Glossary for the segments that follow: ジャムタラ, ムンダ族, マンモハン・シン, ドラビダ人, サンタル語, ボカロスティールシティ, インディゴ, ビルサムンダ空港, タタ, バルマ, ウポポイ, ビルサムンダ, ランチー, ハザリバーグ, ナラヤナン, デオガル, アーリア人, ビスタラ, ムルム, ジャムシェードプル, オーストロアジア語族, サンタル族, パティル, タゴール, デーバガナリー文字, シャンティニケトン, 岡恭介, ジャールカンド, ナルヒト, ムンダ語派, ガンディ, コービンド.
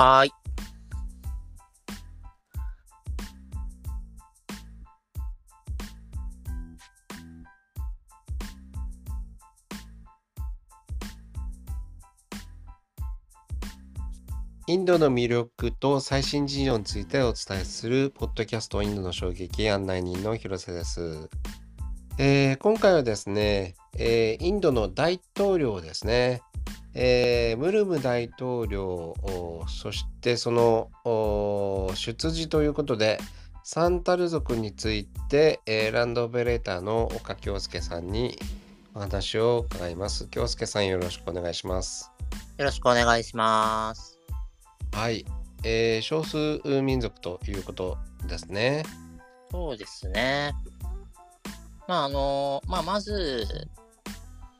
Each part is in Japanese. はーい。インドの魅力と最新事情についてお伝えするポッドキャストインドの衝撃案内人の広瀬です。今回はですね、インドの大統領ですね、ムルム大統領、そしてその出自ということでサンタル族について、ランドオペレーターの岡京介さんにお話を伺います。京介さん、よろしくお願いします。よろしくお願いします。はい、少数民族ということですね。そうですね。まず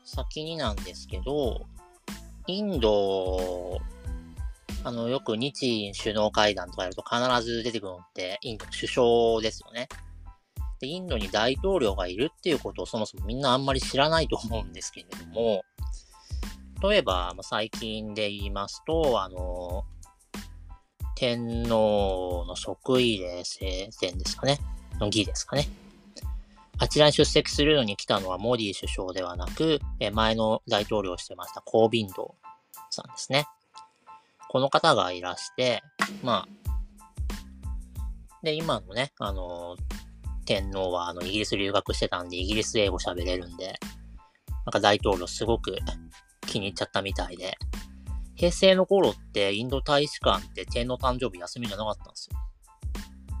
先になんですけど、インドよく日印首脳会談とかやると必ず出てくるのってインド首相ですよね。で、インドに大統領がいるっていうことをそもそもみんなあんまり知らないと思うんですけれども、例えば最近で言いますと天皇の即位礼正典ですかねの儀ですかね。あちらに出席するのに来たのはモディ首相ではなく、前の大統領をしてましたコービンドさんですね。この方がいらして、で、今のね、天皇はイギリス留学してたんで、イギリス英語喋れるんで、なんか大統領すごく気に入っちゃったみたいで、平成の頃ってインド大使館って天皇誕生日休みじゃなかったんですよ。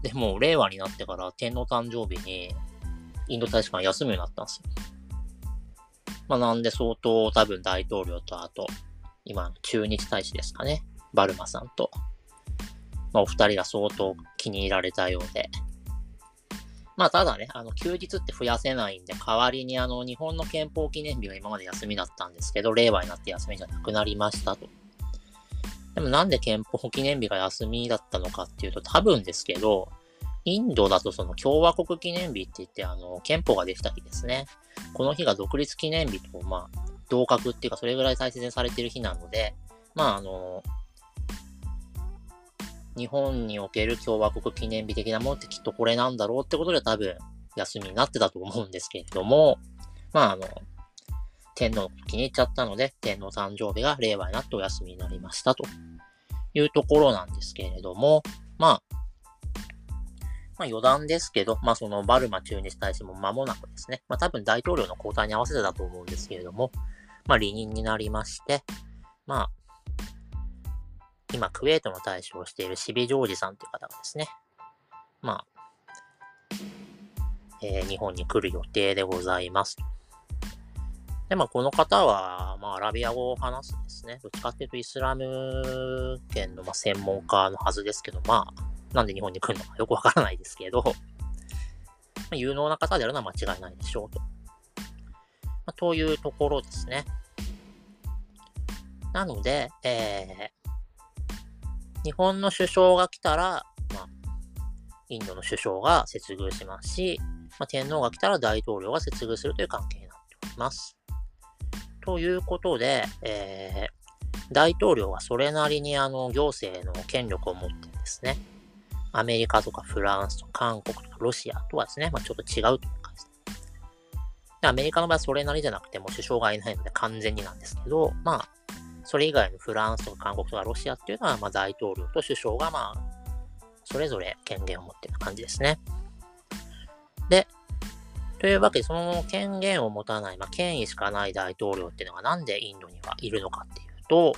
でも令和になってから天皇誕生日にインド大使館休むようになったんですよ。なんで相当多分大統領と、あと今の駐日大使ですかね、バルマさんと、お二人が相当気に入られたようで、ただね、休日って増やせないんで、代わりに日本の憲法記念日は今まで休みだったんですけど、令和になって休みじゃなくなりましたと。でもなんで憲法記念日が休みだったのかっていうと、多分ですけど、インドだとその共和国記念日って言って、憲法ができた日ですね。この日が独立記念日と、同格っていうか、それぐらい大切にされている日なので、日本における共和国記念日的なものってきっとこれなんだろうってことで多分休みになってたと思うんですけれども、天皇気に入っちゃったので、天皇誕生日が令和になってお休みになりましたというところなんですけれども、余談ですけど、そのバルマ駐日大使も間もなくですね、多分大統領の交代に合わせてだと思うんですけれども、離任になりまして、今クウェートの大使をしているシビジョージさんという方がですね、日本に来る予定でございます。で、この方は、アラビア語を話すんですね。どっちかというとイスラム圏の専門家のはずですけど、なんで日本に来るのかよくわからないですけど、有能な方であるのは間違いないでしょうと。というところですね。なので、日本の首相が来たら、インドの首相が接遇しますし、天皇が来たら大統領が接遇するという関係になっております。ということで、大統領はそれなりに行政の権力を持ってるんですね。アメリカとかフランスとか韓国とかロシアとはですね、ちょっと違うという感じで。アメリカの場合はそれなりじゃなくても首相がいないので完全になんですけど、それ以外のフランスとか韓国とかロシアっていうのは、大統領と首相がそれぞれ権限を持っている感じですね。で、というわけでその権限を持たない、権威しかない大統領っていうのがなんでインドにはいるのかっていうと、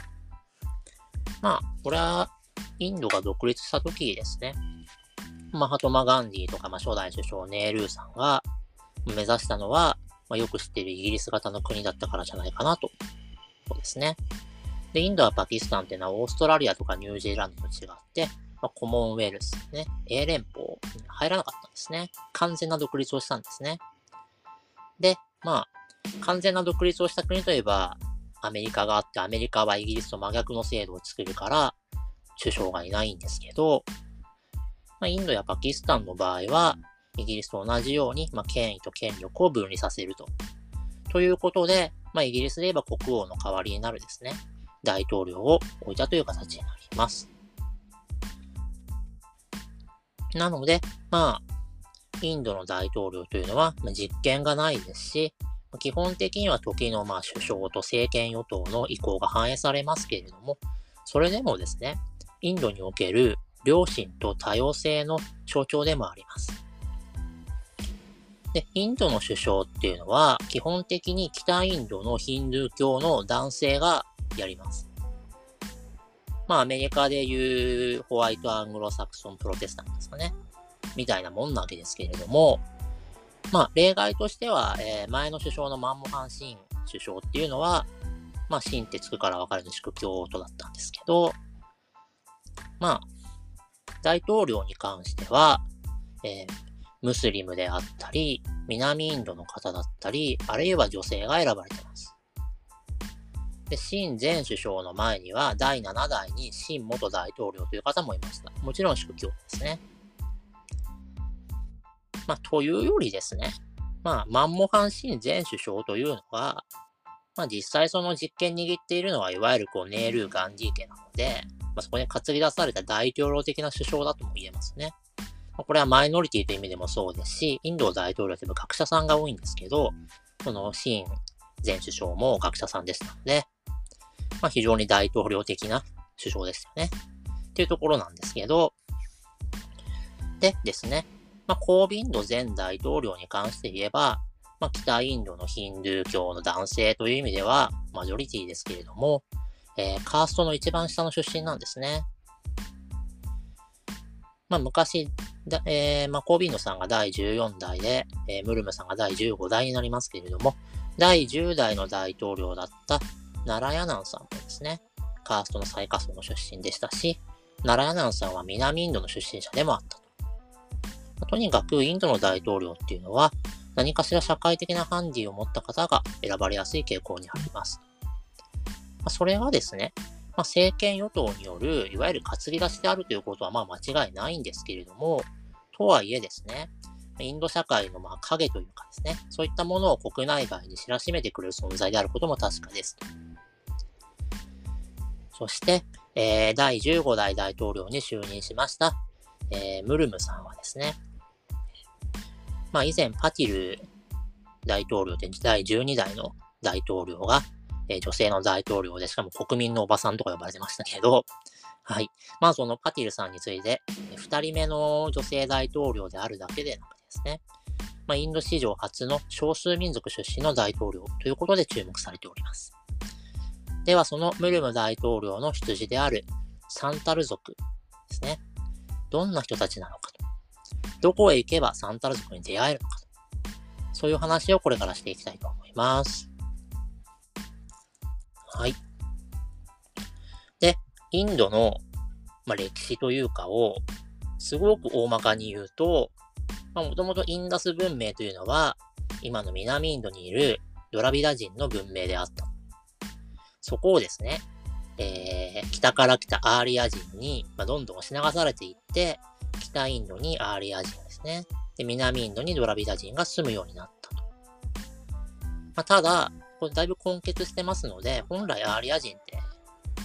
これはインドが独立した時ですね。マハトマ・ガンディとか、初代首相ネールーさんが目指したのは、よく知っているイギリス型の国だったからじゃないかなと。そうですね。で、インドはパキスタンっていうのはオーストラリアとかニュージーランドと違って、コモンウェルスね、英連邦に入らなかったんですね。完全な独立をしたんですね。で、完全な独立をした国といえば、アメリカがあって、アメリカはイギリスと真逆の制度を作るから、首相がいないんですけど、インドやパキスタンの場合は、イギリスと同じように、権威と権力を分離させると。ということで、イギリスで言えば国王の代わりになるですね、大統領を置いたという形になります。なので、インドの大統領というのは実権がないですし、基本的には時の首相と政権与党の意向が反映されますけれども、それでもですね、インドにおける良心と多様性の象徴でもあります。で、インドの首相っていうのは、基本的に北インドのヒンドゥー教の男性がやります。アメリカでいうホワイトアングロサクソンプロテスタントですかね。みたいなもんなわけですけれども、例外としては、前の首相のマンモハン・シン首相っていうのは、シンってつくからわかるの宿教徒だったんですけど、大統領に関しては、ムスリムであったり、南インドの方だったり、あるいは女性が選ばれています。で、シン前首相の前には、第7代にシン元大統領という方もいました。もちろん宿教徒ですね。というよりですね、マンモハン・シン前首相というのは、実際その実権握っているのは、いわゆるネールー・ガンディー家なので、そこに担ぎ出された大統領的な首相だとも言えますね。これはマイノリティという意味でもそうですし、インド大統領という学者さんが多いんですけど、このシン前首相も学者さんでしたので、非常に大統領的な首相ですよね。というところなんですけど、でですね、コービンド前大統領に関して言えば、北インドのヒンドゥー教の男性という意味ではマジョリティですけれども、カーストの一番下の出身なんですね。昔、コービンドさんが第14代で、ムルムさんが第15代になりますけれども、第10代の大統領だったナラヤナンさんもですね、カーストの最下層の出身でしたし、ナラヤナンさんは南インドの出身者でもあったと。とにかくインドの大統領っていうのは、何かしら社会的なハンディを持った方が選ばれやすい傾向にあります。それはですね、政権与党によるいわゆる担ぎ出しであるということは間違いないんですけれども、とはいえですね、インド社会の影というかですね、そういったものを国内外に知らしめてくれる存在であることも確かです。そして、第15代大統領に就任しました、ムルムさんはですね、以前パティル大統領で第12代の大統領が、女性の大統領で、しかも国民のおばさんとか呼ばれてましたけど、はい。そのパティルさんについて、2人目の女性大統領であるだけでなくですね、インド史上初の少数民族出身の大統領ということで注目されております。では、そのムルム大統領の羊であるサンタル族ですね。どんな人たちなのかと。どこへ行けばサンタル族に出会えるのかと。そういう話をこれからしていきたいと思います。はい。で、インドの、歴史というかを、すごく大まかに言うと、もともとインダス文明というのは、今の南インドにいるドラビダ人の文明であった。そこをですね、北から来たアーリア人に、どんどん押し流されていって、北インドにアーリア人ですね。で、南インドにドラビダ人が住むようになったと。ただ、だいぶ混血してますので、本来アーリア人って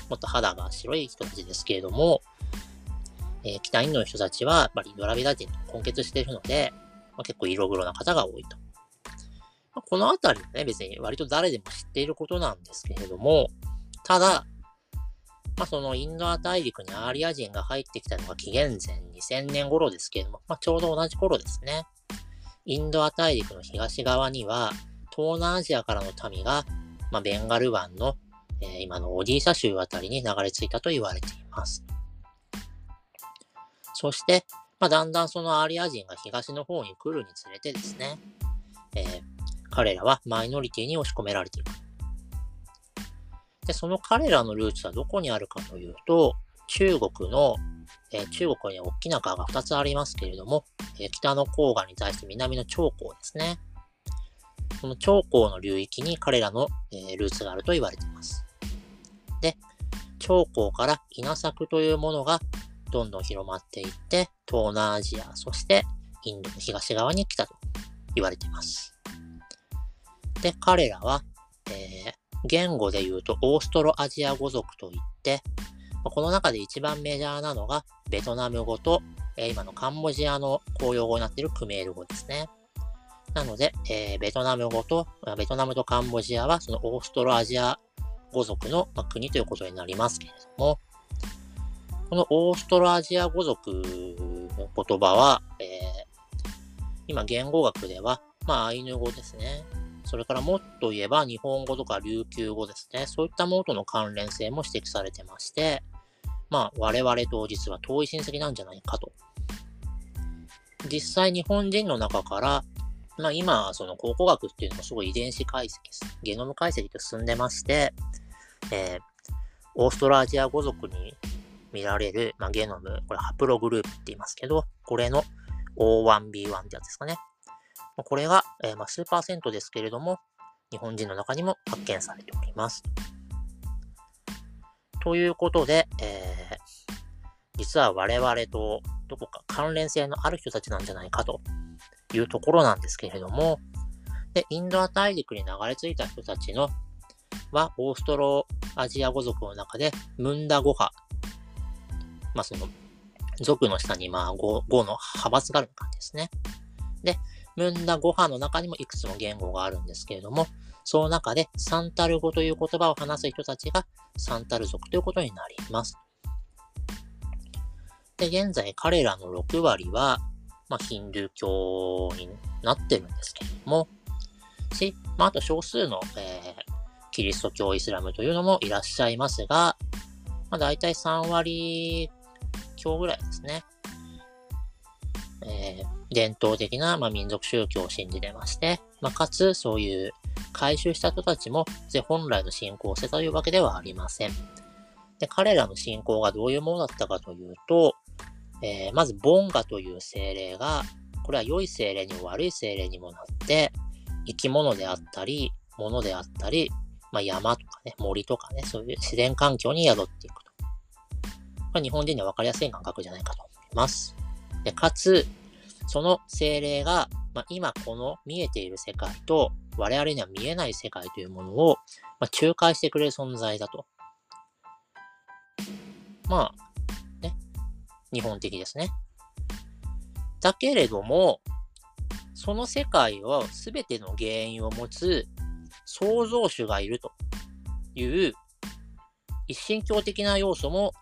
もっと肌が白い人たちですけれども、北インドの人たちはやっぱりドラビダ人と混血しているので、結構色黒な方が多いと。このあたりはね、別に割と誰でも知っていることなんですけれども、ただ、そのインドア大陸にアーリア人が入ってきたのが紀元前2000年頃ですけれども、ちょうど同じ頃ですね。インドア大陸の東側には、東南アジアからの民が、ベンガル湾の、今のオディーシャ州あたりに流れ着いたと言われています。そして、だんだんそのアーリア人が東の方に来るにつれてですね、彼らはマイノリティに押し込められている。で、その彼らのルーツはどこにあるかというと、中国には大きな川が2つありますけれども、北の黄河に対して南の長江ですね。この長江の流域に彼らの、ルーツがあると言われています。で、長江から稲作というものがどんどん広まっていって、東南アジア、そしてインドの東側に来たと言われています。で、彼らは、言語で言うとオーストロアジア語族といって、この中で一番メジャーなのがベトナム語と、今のカンボジアの公用語になっているクメール語ですね。なので、ベトナムとカンボジアはそのオーストロアジア語族の国ということになりますけれども、このオーストロアジア語族の言葉は、今言語学では、アイヌ語ですね。それからもっと言えば日本語とか琉球語ですね。そういったものとの関連性も指摘されてまして、我々と実は遠い親戚なんじゃないかと。実際日本人の中から、今、その考古学っていうのもすごい遺伝子解析、ゲノム解析って進んでまして、オーストラリア語族に見られる、ゲノム、これハプログループって言いますけど、これの O1B1 ってやつですかね。これが、数%ですけれども、日本人の中にも発見されております。ということで、実は我々とどこか関連性のある人たちなんじゃないかというところなんですけれども、でインドア大陸に流れ着いた人たちのはオーストロアジア語族の中でムンダ語派、その族の下に語の派閥がある感じですね。でムンダ語派の中にもいくつも言語があるんですけれども、その中でサンタル語という言葉を話す人たちがサンタル族ということになります。で、現在彼らの6割は、ヒンドゥー教になってるんですけれども、あと少数の、キリスト教イスラムというのもいらっしゃいますが、だいたい3割強ぐらいですね。伝統的な、民族宗教を信じてまして、かつそういう改宗した人たちも本来の信仰を捨てたというわけではありません。で彼らの信仰がどういうものだったかというと、まずボンガという精霊が、これは良い精霊にも悪い精霊にもなって、生き物であったり、物であったり、山とかね、森とかね、そういう自然環境に宿っていくと。これ日本人には分かりやすい感覚じゃないかと思います。でかつ、その精霊が、今この見えている世界と我々には見えない世界というものを、仲介してくれる存在だと。日本的ですね。だけれども、その世界は全ての原因を持つ創造主がいるという一神教的な要素も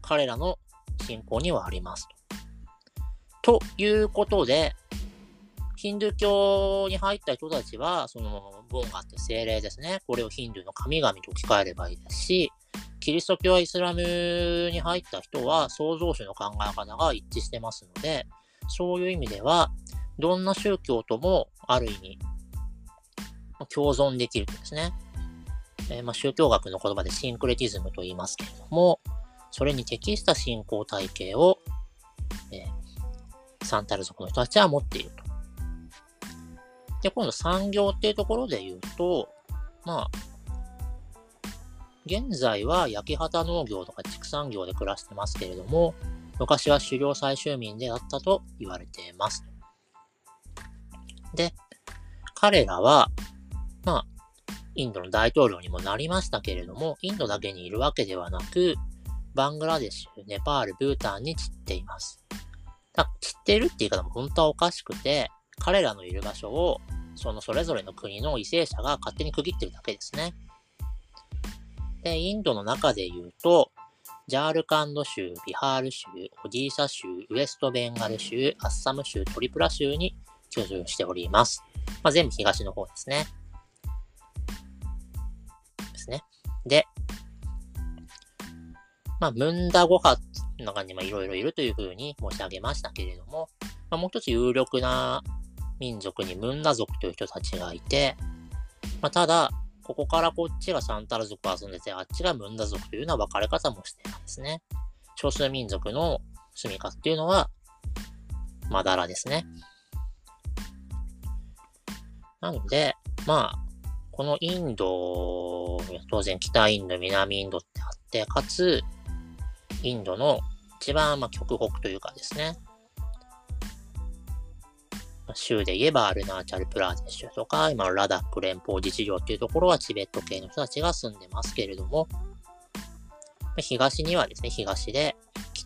彼らの信仰にはあります。ということで、ヒンドゥー教に入った人たちは、そのボンガって精霊ですね。これをヒンドゥーの神々と置き換えればいいですし、キリスト教やイスラムに入った人は創造主の考え方が一致してますので、そういう意味では、どんな宗教ともある意味、共存できるんですね。宗教学の言葉でシンクレティズムと言いますけれども、それに適した信仰体系を、サンタル族の人たちは持っていると。で、今度産業っていうところで言うと、現在は焼き畑農業とか畜産業で暮らしてますけれども、昔は狩猟採集民であったと言われています。で、彼らは、インドの大統領にもなりましたけれども、インドだけにいるわけではなく、バングラデシュ、ネパール、ブータンに散っています。散っているって言い方も本当はおかしくて、彼らのいる場所を、それぞれの国の為政者が勝手に区切ってるだけですね。で、インドの中で言うと、ジャールカンド州、ビハール州、オディーシャ州、ウエストベンガル州、アッサム州、トリプラ州に居住しております。全部東の方ですね。で、ムンダ語派の中にいろいろいるというふうに申し上げましたけれども、もう一つ有力な民族にムンダ族という人たちがいて、ただ、ここからこっちがサンタル族が住んでて、あっちがムンダ族というような分かれ方もしてないですね。少数民族の住みかっていうのは、マダラですね。なので、このインド、当然北インド、南インドってあって、かつ、インドの一番極北というかですね、州で言えばアルナーチャルプラーデシュとか、今のラダック連邦自治領っていうところはチベット系の人たちが住んでますけれども、東にはですね、東で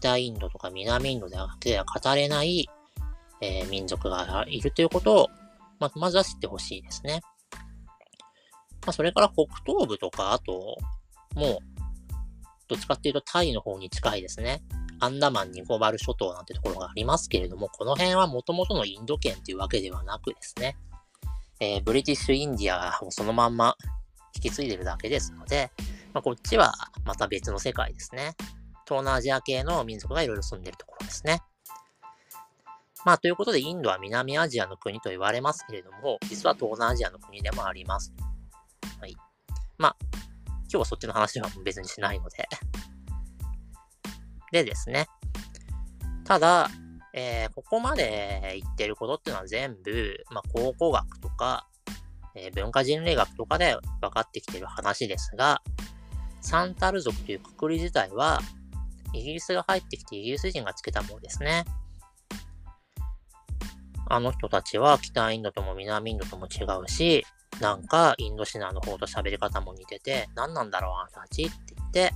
北インドとか南インドでは語れない、民族がいるということを、まずは知ってほしいですね。それから北東部とか、あと、もう、どっちかっていうとタイの方に近いですね。アンダマンニコバル諸島なんてところがありますけれども、この辺は元々のインド圏というわけではなくですね、ブリティッシュインディアをそのまんま引き継いでるだけですので、こっちはまた別の世界ですね。東南アジア系の民族がいろいろ住んでるところですね。ということでインドは南アジアの国と言われますけれども、実は東南アジアの国でもあります。はい。今日はそっちの話は別にしないので。でですね。ただ、ここまで言ってることっていうのは全部、考古学とか、文化人類学とかで分かってきてる話ですが、サンタル族というくくり自体は、イギリスが入ってきてイギリス人がつけたものですね。あの人たちは北インドとも南インドとも違うし、インドシナの方と喋り方も似てて、何なんだろうあの人たちって言って、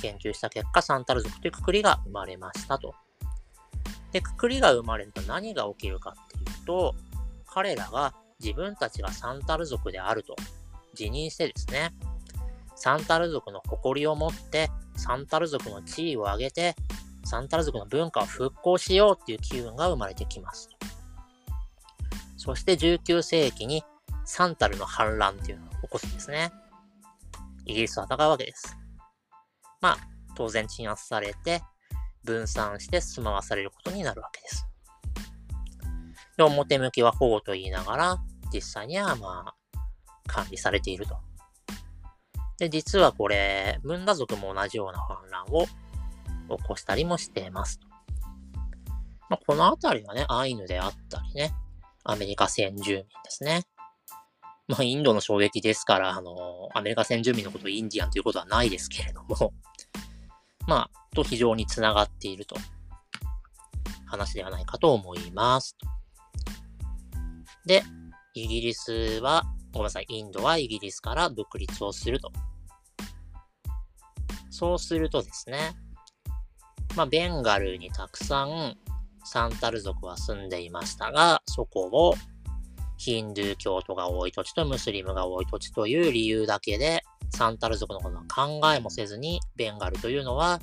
研究した結果、サンタル族というくくりが生まれましたと。で、くくりが生まれると何が起きるかっていうと、彼らが自分たちがサンタル族であると自認してですね、サンタル族の誇りを持って、サンタル族の地位を上げて、サンタル族の文化を復興しようっていう機運が生まれてきます。そして19世紀にサンタルの反乱っていうのを起こすんですね。イギリスと戦うわけです。当然鎮圧されて、分散して住まわされることになるわけです。で、表向きは保護と言いながら、実際には管理されていると。で、実はこれ、ムンダ族も同じような反乱を起こしたりもしています。このあたりはね、アイヌであったりね、アメリカ先住民ですね。インドの衝撃ですから、アメリカ先住民のことをインディアンということはないですけれども、と非常につながっていると、話ではないかと思います。で、インドはイギリスから独立をすると。そうするとですね、ベンガルにたくさんサンタル族は住んでいましたが、そこをヒンドゥー教徒が多い土地とムスリムが多い土地という理由だけで、サンタル族のことは考えもせずに、ベンガルというのは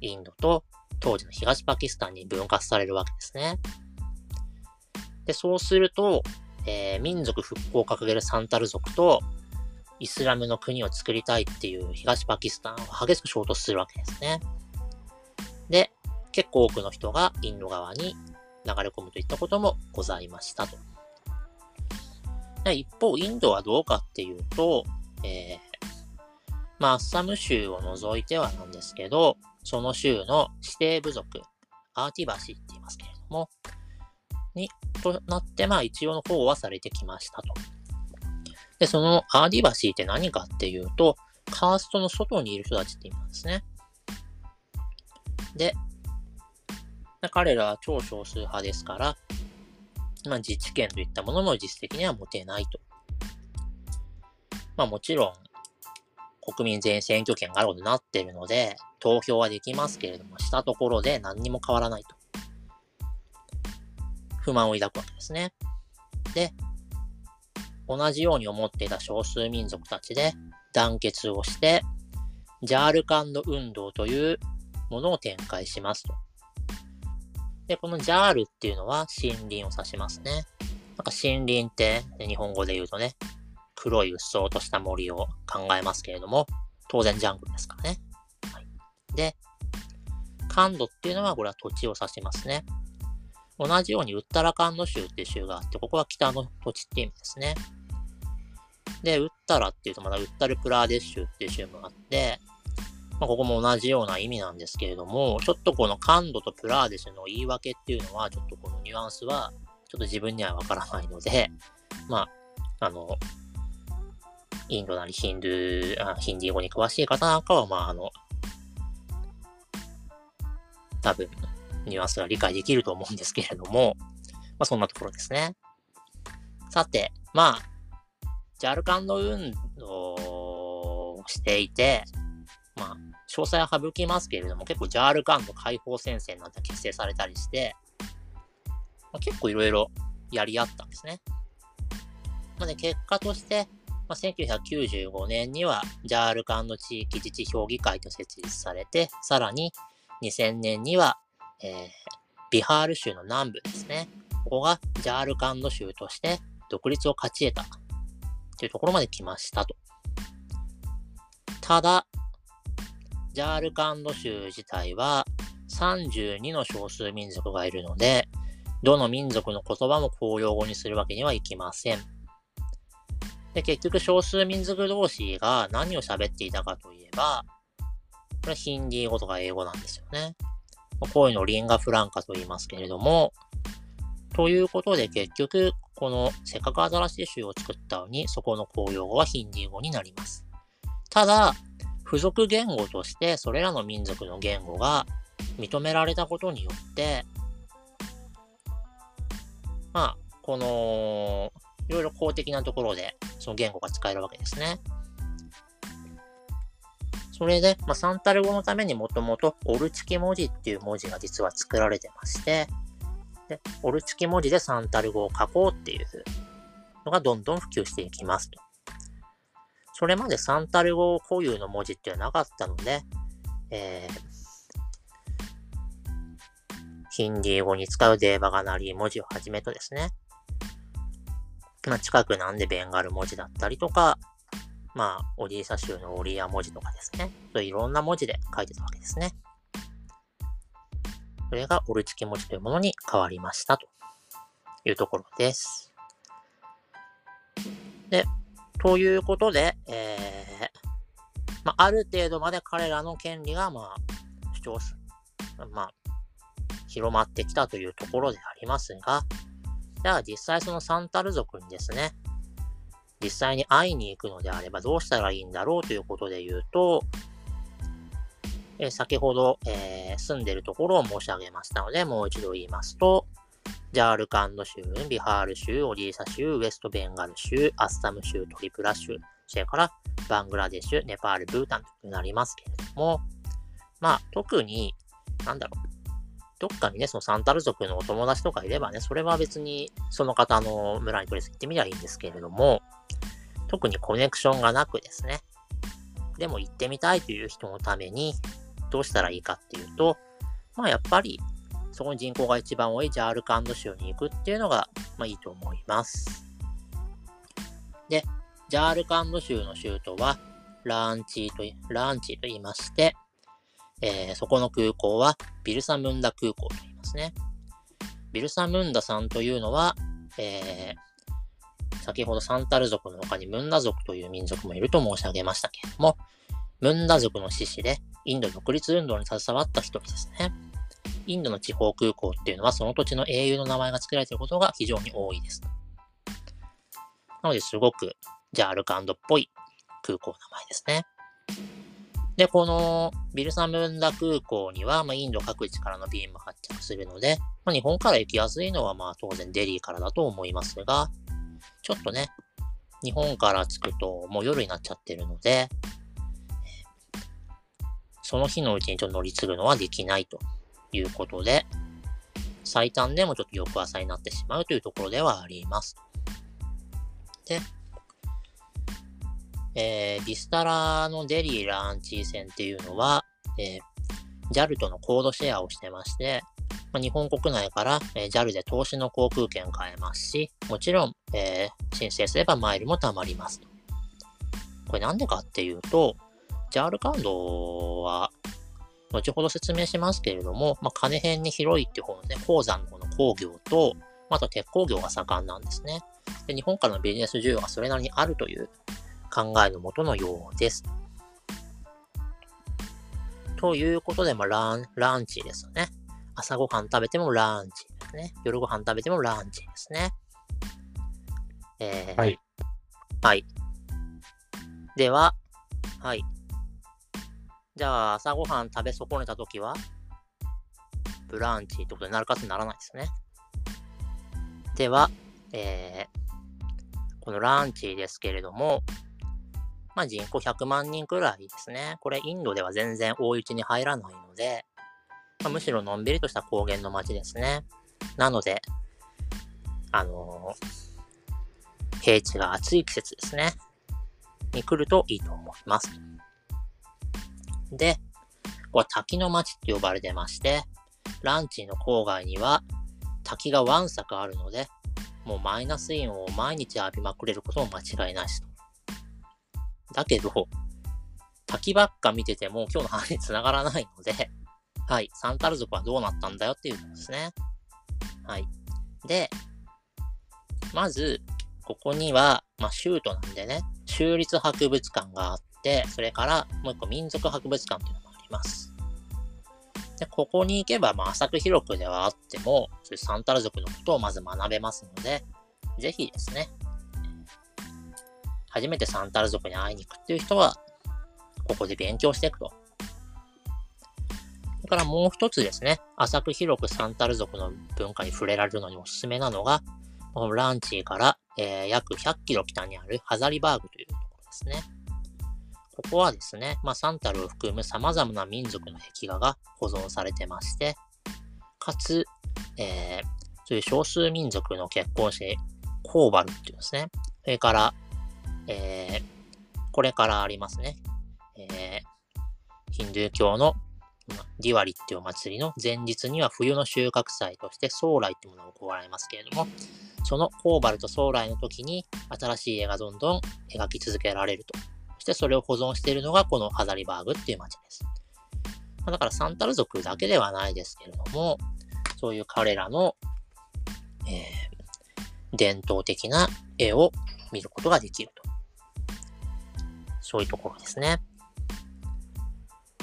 インドと当時の東パキスタンに分割されるわけですね。で、そうすると、民族復興を掲げるサンタル族とイスラムの国を作りたいっていう東パキスタンは激しく衝突するわけですね。で、結構多くの人がインド側に流れ込むといったこともございましたと。で、一方、インドはどうかっていうと、アッサム州を除いてはなんですけど、その州の指定部族、アーティバシって言いますけれども、となって、一応の保護はされてきましたと。で、そのアーディバシーって何かっていうと、カーストの外にいる人たちって意味なんですね。で、彼らは超少数派ですから、自治権といったものも実質的には持てないと。もちろん、国民全員選挙権があることになっているので、投票はできますけれども、したところで何にも変わらないと。不満を抱くわけですね。で、同じように思っていた少数民族たちで団結をして、ジャールカンド運動というものを展開しますと。で、このジャールっていうのは森林を指しますね。森林って日本語で言うとね、黒い鬱蒼とした森を考えますけれども、当然ジャングルですからね。はい、で、カンドっていうのはこれは土地を指しますね。同じようにウッタラカンド州っていう州があって、ここは北の土地って意味ですね。で、ウッタラっていうとまだウッタルプラーデシュ州っていう州もあって、ここも同じような意味なんですけれども、ちょっとこのカンドとプラーデシュの言い訳っていうのは、ちょっとこのニュアンスはちょっと自分にはわからないので、インドなりヒンディー語に詳しい方なんかは、多分、ニュアンスが理解できると思うんですけれども、そんなところですね。さて、ジャールカンド運動をしていて、詳細は省きますけれども、結構ジャールカンの解放戦線なんて結成されたりして、結構いろいろやり合ったんですね。結果として、1995年にはジャールカンの地域自治評議会と設立されて、さらに2000年には、ビハール州の南部ですね。ここがジャールカンド州として独立を勝ち得たというところまで来ましたと。ただ、ジャールカンド州自体は32の少数民族がいるので、どの民族の言葉も公用語にするわけにはいきません。で、結局少数民族同士が何を喋っていたかといえば、これはヒンディー語とか英語なんですよね。こういうのをリンガフランカと言いますけれども、ということで結局、このせっかく新しい州を作ったのに、そこの公用語はヒンディー語になります。ただ、付属言語としてそれらの民族の言語が認められたことによって、このいろいろ公的なところでその言語が使えるわけですね。それで、サンタル語のためにもともとオルチキ文字っていう文字が実は作られてまして、でオルチキ文字でサンタル語を書こうっていうのがどんどん普及していきますと。それまでサンタル語固有の文字っていうのはなかったので、ヒンディー語に使うデーバガナリー文字をはじめとですね、近くなんでベンガル文字だったりとか、オディーサ州のオリア文字とかですね、いろんな文字で書いてたわけですね。それがオルチキ文字というものに変わりましたというところです。で、ということで、ある程度まで彼らの権利が、主張す、広まってきたというところでありますが、じゃあ実際そのサンタル族にですね、実際に会いに行くのであればどうしたらいいんだろうということで言うと、先ほど、住んでるところを申し上げましたので、もう一度言いますと、ジャールカンド州、ビハール州、オディーサ州、ウエストベンガル州、アッサム州、トリプラ州、それからバングラデシュ、ネパール、ブータンとなりますけれども、特に、どっかにね、そのサンタル族のお友達とかいればね、それは別にその方の村にとりあえず行ってみりゃいいんですけれども、特にコネクションがなくですね、でも行ってみたいという人のためにどうしたらいいかっていうと、やっぱりそこに人口が一番多いジャールカンド州に行くっていうのが、いいと思います。で、ジャールカンド州の州都はラーンチーと言いまして、そこの空港はビルサムンダ空港と言いますね。ビルサムンダさんというのは、先ほどサンタル族の他にムンダ族という民族もいると申し上げましたけれども、ムンダ族の志士でインド独立運動に携わった一人ですね。インドの地方空港っていうのはその土地の英雄の名前が付けられていることが非常に多いです。なのですごくジャールカンドっぽい空港の名前ですね。で、このビルサムンダ空港には、インド各地からの便も発着するので、日本から行きやすいのは、当然デリーからだと思いますが、ちょっとね、日本から着くともう夜になっちゃってるので、その日のうちにちょっと乗り継ぐのはできないということで、最短でもちょっと翌朝になってしまうというところではあります。で、ビスタラのデリーランチー線っていうのは、JAL とのコードシェアをしてまして、日本国内から、JAL で投資の航空券買えますし、もちろん、申請すればマイルも貯まりますと。これなんでかっていうと、JAL カードは後ほど説明しますけれども、金辺に広いっていう方のね、鉱山の方の鉱業と、あと鉄鋼業が盛んなんですね。で、日本からのビジネス需要がそれなりにあるという考えのもとのようです。ということで、ランチですね。朝ごはん食べてもランチですね。夜ごはん食べてもランチですね。はい。はい。では、はい。じゃあ、朝ごはん食べ損ねたときは、ブランチってことになるかとならないですね。では、このランチですけれども、まあ、人口100万人くらいですね。これインドでは全然大雪に入らないので、まあ、むしろのんびりとした高原の町ですね。なので、平地が暑い季節ですね。に来るといいと思います。で、これ滝の町って呼ばれてまして、ランチの郊外には滝がわんさかあるので、もうマイナスイオンを毎日浴びまくれることも間違いないしと。だけど、滝ばっか見てても今日の話に繋がらないので、はい、サンタル族はどうなったんだよっていうのですね。はい。で、まず、ここには、まあ、州都なんでね、州立博物館があって、それからもう一個民族博物館っていうのもあります。で、ここに行けば、まあ、浅く広くではあっても、そういうサンタル族のことをまず学べますので、ぜひですね、初めてサンタル族に会いに行くっていう人は、ここで勉強していくと。それからもう一つですね、浅く広くサンタル族の文化に触れられるのにおすすめなのが、このランチーから、約100キロ北にあるハザリバーグというところですね。ここはですね、まあ、サンタルを含む様々な民族の壁画が保存されてまして、かつ、そういう少数民族の結婚式、コーバルっていうんですね。それから、これからありますね、ヒンドゥー教のディワリっていうお祭りの前日には冬の収穫祭としてソーライってものを行いますけれども、そのコーバルとソーライの時に新しい絵がどんどん描き続けられると。そしてそれを保存しているのがこのハザリバーグっていう町です。だからサンタル族だけではないですけれども、そういう彼らの、伝統的な絵を見ることができると。そういうところですね。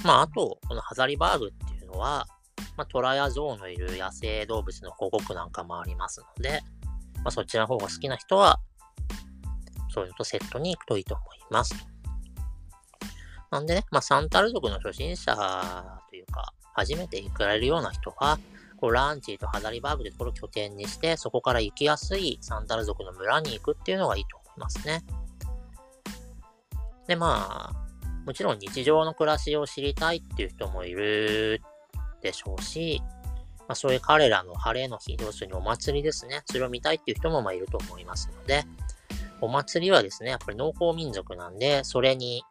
まあ、あと、このハザリバーグっていうのは、まあ、虎や象のいる野生動物の保護区なんかもありますので、まあ、そっちの方が好きな人は、そういうのとセットに行くといいと思います。なんでね、まあ、サンタル族の初心者というか、初めて行かれるような人は、こうランチーとハザリバーグでこれを拠点にして、そこから行きやすいサンタル族の村に行くっていうのがいいと思いますね。で、まあ、もちろん日常の暮らしを知りたいっていう人もいるでしょうし、まあ、そういう彼らの晴れの日、要するにお祭りですね。それを見たいっていう人もまあいると思いますので、お祭りはですね、やっぱり農耕民族なんで、それに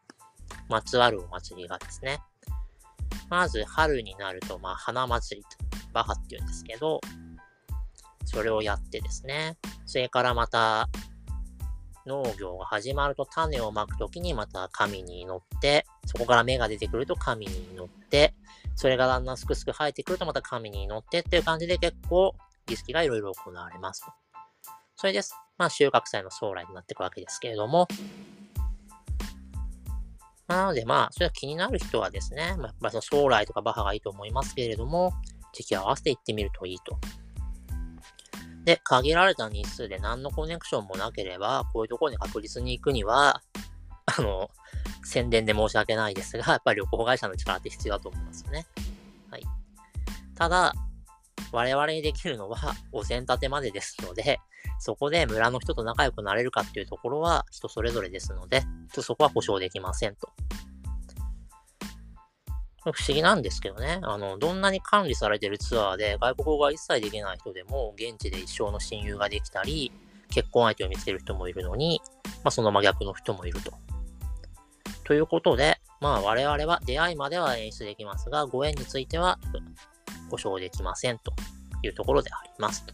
まつわるお祭りがですね、まず春になると、まあ花祭り、バハっていうんですけど、それをやってですね、それからまた、農業が始まると種をまくときにまた神に祈って、そこから芽が出てくると神に祈って、それがだんだんすくすく生えてくるとまた神に祈ってっていう感じで結構儀式がいろいろ行われます。それです。まあ収穫祭の将来になっていくわけですけれども。なのでまあ、それは気になる人はですね、まあ、やっぱり将来とかバハがいいと思いますけれども、時期合わせて行ってみるといいと。で、限られた日数で何のコネクションもなければ、こういうところに確実に行くには、宣伝で申し訳ないですが、やっぱり旅行会社の力って必要だと思いますよね。はい。ただ、我々にできるのはお膳立てまでですので、そこで村の人と仲良くなれるかっていうところは人それぞれですので、そこは保証できませんと。不思議なんですけどね。どんなに管理されてるツアーで外国語が一切できない人でも現地で一生の親友ができたり、結婚相手を見つける人もいるのに、まあその真逆の人もいると。ということで、まあ我々は出会いまでは演出できますが、ご縁については保証できませんというところであります。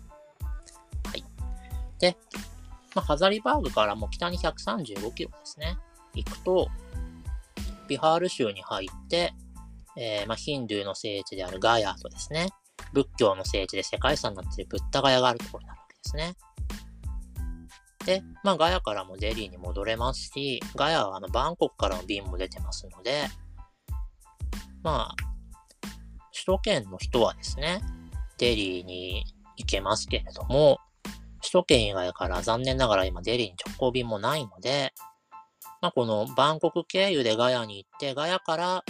はい。で、まあ、ハザリバーグからも北に135キロですね。行くと、ビハール州に入って、まあ、ヒンドゥーの聖地であるガヤとですね、仏教の聖地で世界遺産になっているブッダガヤがあるところになるわけですね。で、まあ、ガヤからもデリーに戻れますし、ガヤはバンコクからの便も出てますので、まあ、首都圏の人はですね、デリーに行けますけれども、首都圏以外から残念ながら今デリーに直行便もないので、まあ、このバンコク経由でガヤに行って、ガヤから、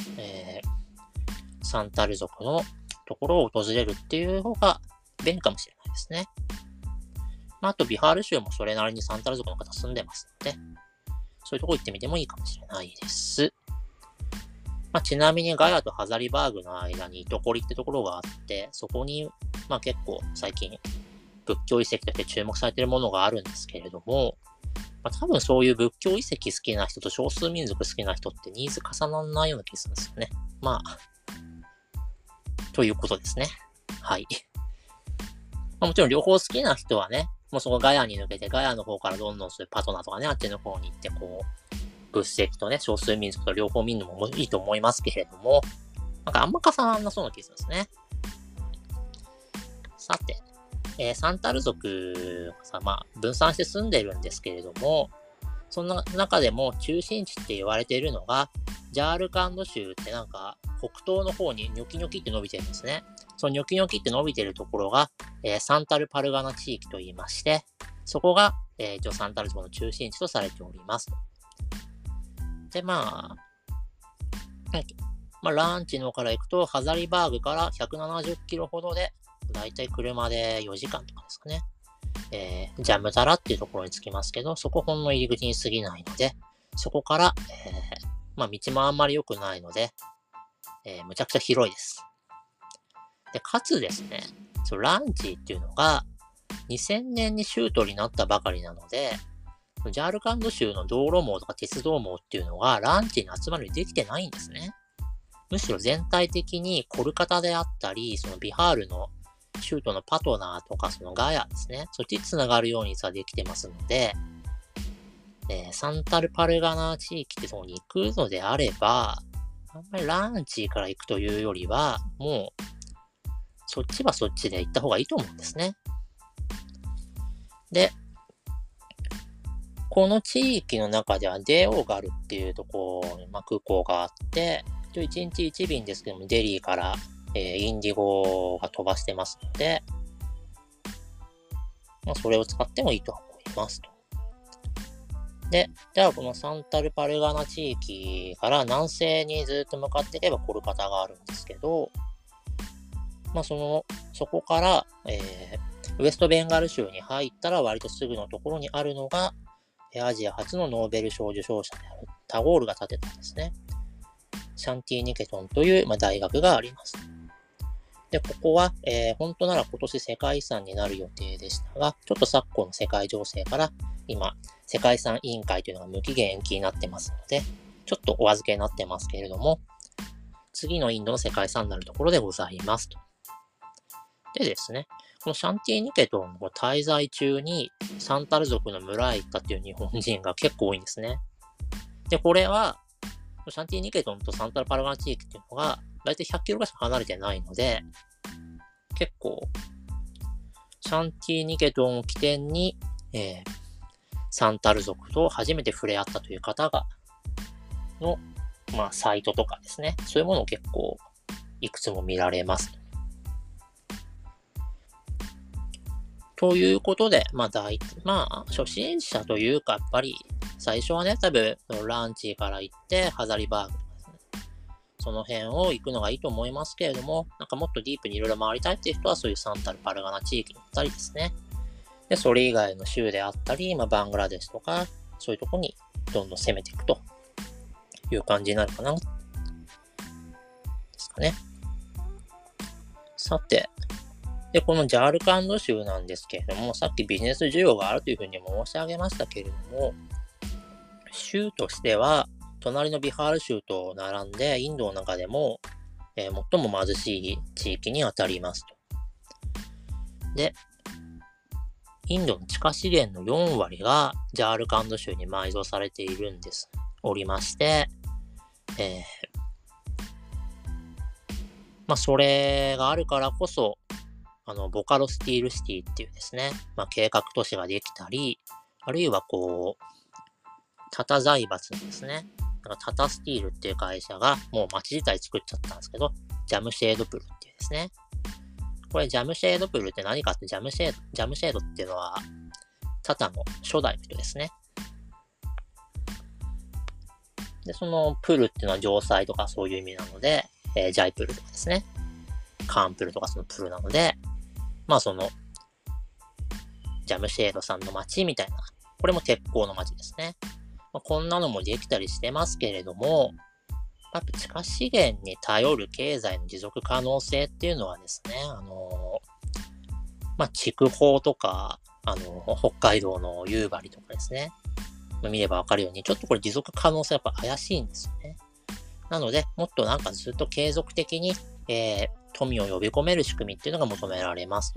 サンタル族のところを訪れるっていう方が便利かもしれないですね。あとビハール州もそれなりにサンタル族の方住んでますので、そういうとこ行ってみてもいいかもしれないです。まあ、ちなみにガヤとハザリバーグの間にイトコリってところがあって、そこに、まあ、結構最近仏教遺跡として注目されているものがあるんですけれども、まあ、多分そういう仏教遺跡好きな人と少数民族好きな人ってニーズ重ならないような気がするんですよね。まあ、ということですね。はい。まあ、もちろん両方好きな人はね、もうそこガヤに抜けて、ガヤの方からどんどんそういうパトナとかね、あっちの方に行って、こう、仏石とね、少数民族と両方見るのもいいと思いますけれども、なんかあんま重ならなそうな気がするんですね。さて、サンタル族がさ、まあ、分散して住んでるんですけれども、その中でも中心地って言われているのが、ジャールカンド州ってなんか、北東の方にニョキニョキって伸びてるんですね。そのニョキニョキって伸びてるところが、サンタルパルガナ地域といいまして、そこが、サンタル族の中心地とされております。で、まあ、ランチのから行くと、ハザリバーグから170キロほどで、だいたい車で4時間とかですかね、ジャムタラっていうところに着きますけど、そこほんの入り口に過ぎないので、そこから、まあ、道もあんまり良くないので、むちゃくちゃ広いです。で、かつですね、そのランチっていうのが2000年に州都になったばかりなので、ジャールカンド州の道路網とか鉄道網っていうのがランチに集まるようにできてないんですね。むしろ全体的にコルカタであったり、そのビハールの州都のパトナーとかそのガヤですね、そっちに繋がるようにさできてますので、サンタルパルガナ地域ってとこに行くのであれば、あんまりランチから行くというよりは、もうそっちはそっちで行った方がいいと思うんですね。で、この地域の中ではデオガルっていうところに、まあ、空港があって、1日1便ですけども、デリーから、インディゴが飛ばしてますので、まあ、それを使ってもいいと思いますと。で、じゃあこのサンタルパルガナ地域から南西にずっと向かっていけばコルカタがあるんですけど、まあ、そこから、ウエストベンガル州に入ったら割とすぐのところにあるのが、アジア初のノーベル賞受賞者であるタゴールが建てたんですね。シャンティニケトンという、まあ、大学があります。で、ここは、本当なら今年世界遺産になる予定でしたが、ちょっと昨今の世界情勢から、今、世界遺産委員会というのが無期限延期になってますので、ちょっとお預けになってますけれども、次のインドの世界遺産になるところでございますと。でですね、このシャンティニケトンの滞在中にサンタル族の村へ行ったっていう日本人が結構多いんですね。で、これは、シャンティニケトンとサンタルパルガナ地域っていうのが、だいたい100キロぐらいしか離れてないので、結構、シャンティニケトンを起点に、サンタル族と初めて触れ合ったという方が、の、まあ、サイトとかですね、そういうものを結構、いくつも見られます。ということで、まあ初心者というか、やっぱり、最初はね、多分、ランチから行って、ハザリバーグとかですね、その辺を行くのがいいと思いますけれども、なんかもっとディープにいろいろ回りたいっていう人は、そういうサンタルパルガナ地域に行ったりですね。で、それ以外の州であったり、まあ、バングラデシュとか、そういうとこにどんどん攻めていくという感じになるかな、ですかね。さて、で、このジャールカンド州なんですけれども、さっきビジネス需要があるというふうにも申し上げましたけれども、州としては、隣のビハール州と並んで、インドの中でも、最も貧しい地域にあたりますと。で、インドの地下資源の4割がジャールカンド州に埋蔵されているんです、おりまして、まあ、それがあるからこそ、ボカロスティールシティっていうですね、まあ、計画都市ができたり、あるいはこう、タタ財閥のですね、なんかタタスティールっていう会社がもう街自体作っちゃったんですけど、ジャムシェードプルっていうですね、これジャムシェードプルって何かって、ジャムシェードっていうのは、タタの初代の人ですね。で、そのプルっていうのは城塞とかそういう意味なので、ジャイプルとかですね、カーンプルとかそのプルなので、まあその、ジャムシェードさんの街みたいな、これも鉄鋼の街ですね。こんなのもできたりしてますけれども、やっぱ地下資源に頼る経済の持続可能性っていうのはですね、筑豊とか、北海道の夕張とかですね、見ればわかるように、ちょっとこれ持続可能性やっぱ怪しいんですよね。なので、もっとなんかずっと継続的に、富を呼び込める仕組みっていうのが求められます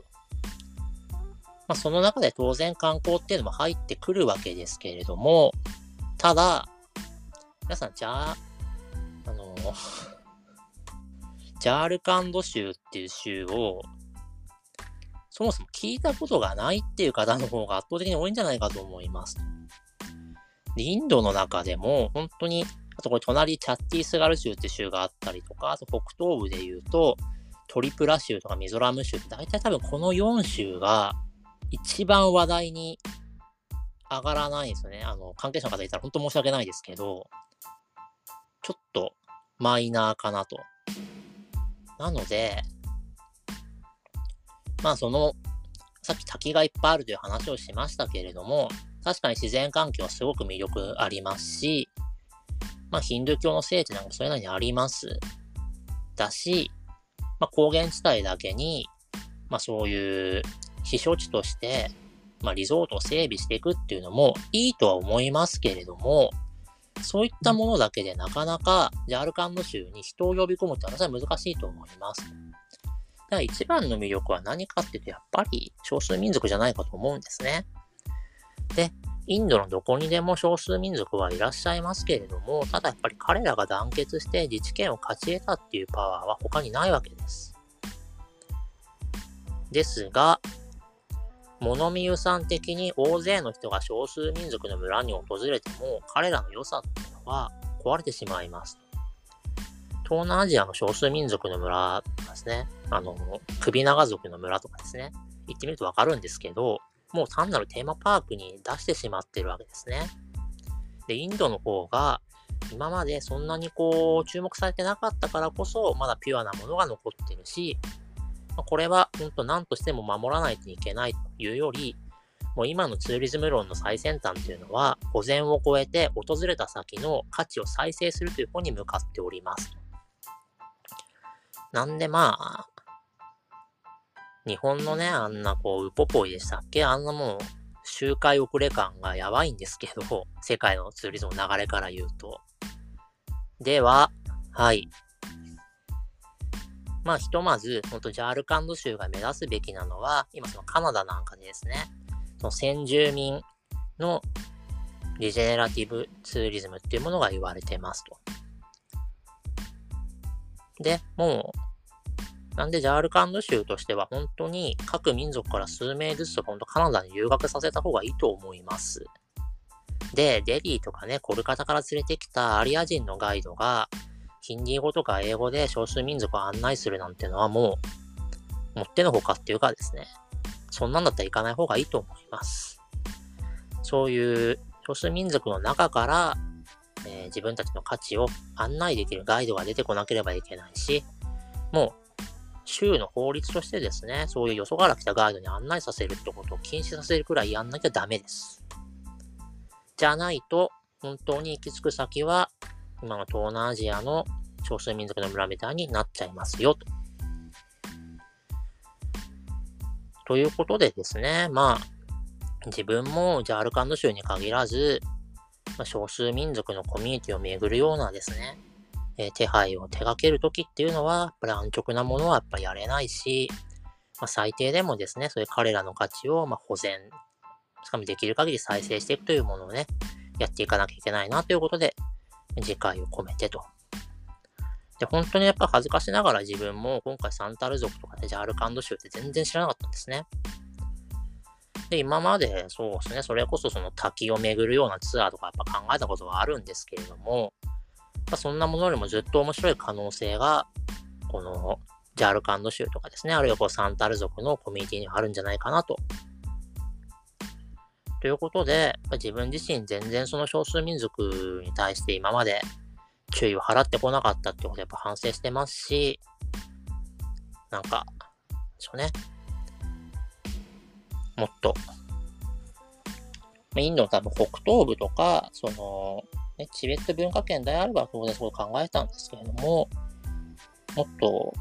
と。その中で当然観光っていうのも入ってくるわけですけれども、ただ、皆さん、ジャールカンド州っていう州を、そもそも聞いたことがないっていう方の方が圧倒的に多いんじゃないかと思います。で、インドの中でも、本当に、あとこれ隣チャッティスガル州って州があったりとか、あと北東部でいうと、トリプラ州とかミゾラム州って大体多分この4州が一番話題に上がらないですね。関係者の方いたら本当申し訳ないですけど、ちょっとマイナーかなと。なので、さっき滝がいっぱいあるという話をしましたけれども、確かに自然環境はすごく魅力ありますし、ヒンドゥー教の聖地なんかそういうのにあります。だし、高原地帯だけに、そういう避暑地として、リゾートを整備していくっていうのもいいとは思いますけれども、そういったものだけでなかなかジャールカンド州に人を呼び込むって私は難しいと思います。だから一番の魅力は何かっていうと、やっぱり少数民族じゃないかと思うんですね。で、インドのどこにでも少数民族はいらっしゃいますけれども、ただやっぱり彼らが団結して自治権を勝ち得たっていうパワーは他にないわけです。ですが、物見遊さん的に大勢の人が少数民族の村に訪れても、彼らの良さっていうのは壊れてしまいます。東南アジアの少数民族の村ですね、首長族の村とかですね、行ってみるとわかるんですけど、もう単なるテーマパークに出してしまってるわけですね。で、インドの方が今までそんなに注目されてなかったからこそ、まだピュアなものが残ってるし、これは本当何としても守らないといけないというより、もう今のツーリズム論の最先端というのは、保全を超えて訪れた先の価値を再生するという方に向かっております。なんで日本のね、あんなウポポイでしたっけ？あんなもう周回遅れ感がやばいんですけど、世界のツーリズムの流れから言うと。では、はい。ひとまず、ほんとジャールカンド州が目指すべきなのは、今そのカナダなんかでですね、その先住民のリジェネラティブツーリズムっていうものが言われてますと。で、もう、なんでジャールカンド州としては本当に各民族から数名ずつとか本当カナダに留学させた方がいいと思います。で、デリーとかね、コルカタから連れてきたアリア人のガイドがヒンディー語とか英語で少数民族を案内するなんてのはもうもってのほかっていうかですね、そんなんだったら行かない方がいいと思います。そういう少数民族の中から、自分たちの価値を案内できるガイドが出てこなければいけないし、もう州の法律としてですね、そういうよそから来たガイドに案内させるってことを禁止させるくらいやんなきゃダメです。じゃないと、本当に行き着く先は、今の東南アジアの少数民族の村みたいになっちゃいますよと。ということでですね、自分もジャールカンド州に限らず、少数民族のコミュニティを巡るようなですね、手配を手掛けるときっていうのは、やっぱり安直なものはやっぱりやれないし、最低でもですね、そういう彼らの価値を保全、しかもできる限り再生していくというものをね、やっていかなきゃいけないなということで、次回を込めてと。で、本当にやっぱ恥ずかしながら自分も今回サンタル族とかね、ジャールカンド州って全然知らなかったんですね。で、今までそうですね、それこそその滝を巡るようなツアーとかやっぱ考えたことはあるんですけれども、そんなものよりもずっと面白い可能性が、このジャールカンド州とかですね、あるいはサンタル族のコミュニティにはあるんじゃないかなと。ということで、自分自身全然その少数民族に対して今まで注意を払ってこなかったってことでやっぱ反省してますし、なんか、もっとインドの多分北東部とか、その、ね、チベット文化圏であれば当然そう考えたんですけれども、もっと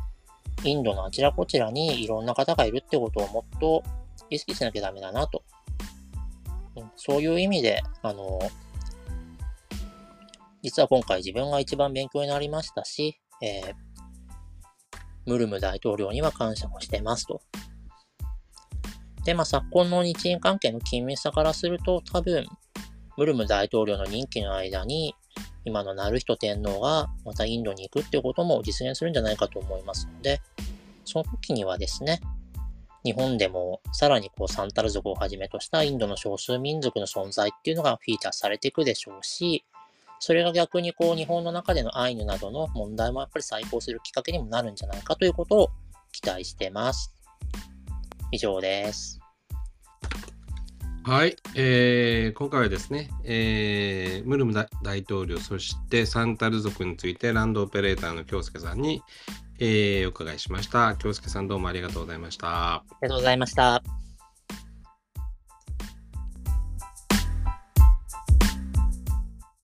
インドのあちらこちらにいろんな方がいるってことをもっと意識しなきゃダメだなと。そういう意味で、実は今回自分が一番勉強になりましたし、ムルム大統領には感謝をしていますと。で、まあ、昨今の日印関係の緊密さからすると、多分、ムルム大統領の任期の間に、今のナルヒト天皇がまたインドに行くっていうことも実現するんじゃないかと思いますので、その時にはですね、日本でもさらにこうサンタル族をはじめとしたインドの少数民族の存在っていうのがフィーチャーされていくでしょうし、それが逆にこう日本の中でのアイヌなどの問題もやっぱり再考するきっかけにもなるんじゃないかということを期待してます。以上です。はい、今回はですね、ムルム大統領、そしてサンタル族についてランドオペレーターの京介さんにお伺いしました。京介さん、どうもありがとうございました。ありがとうございました。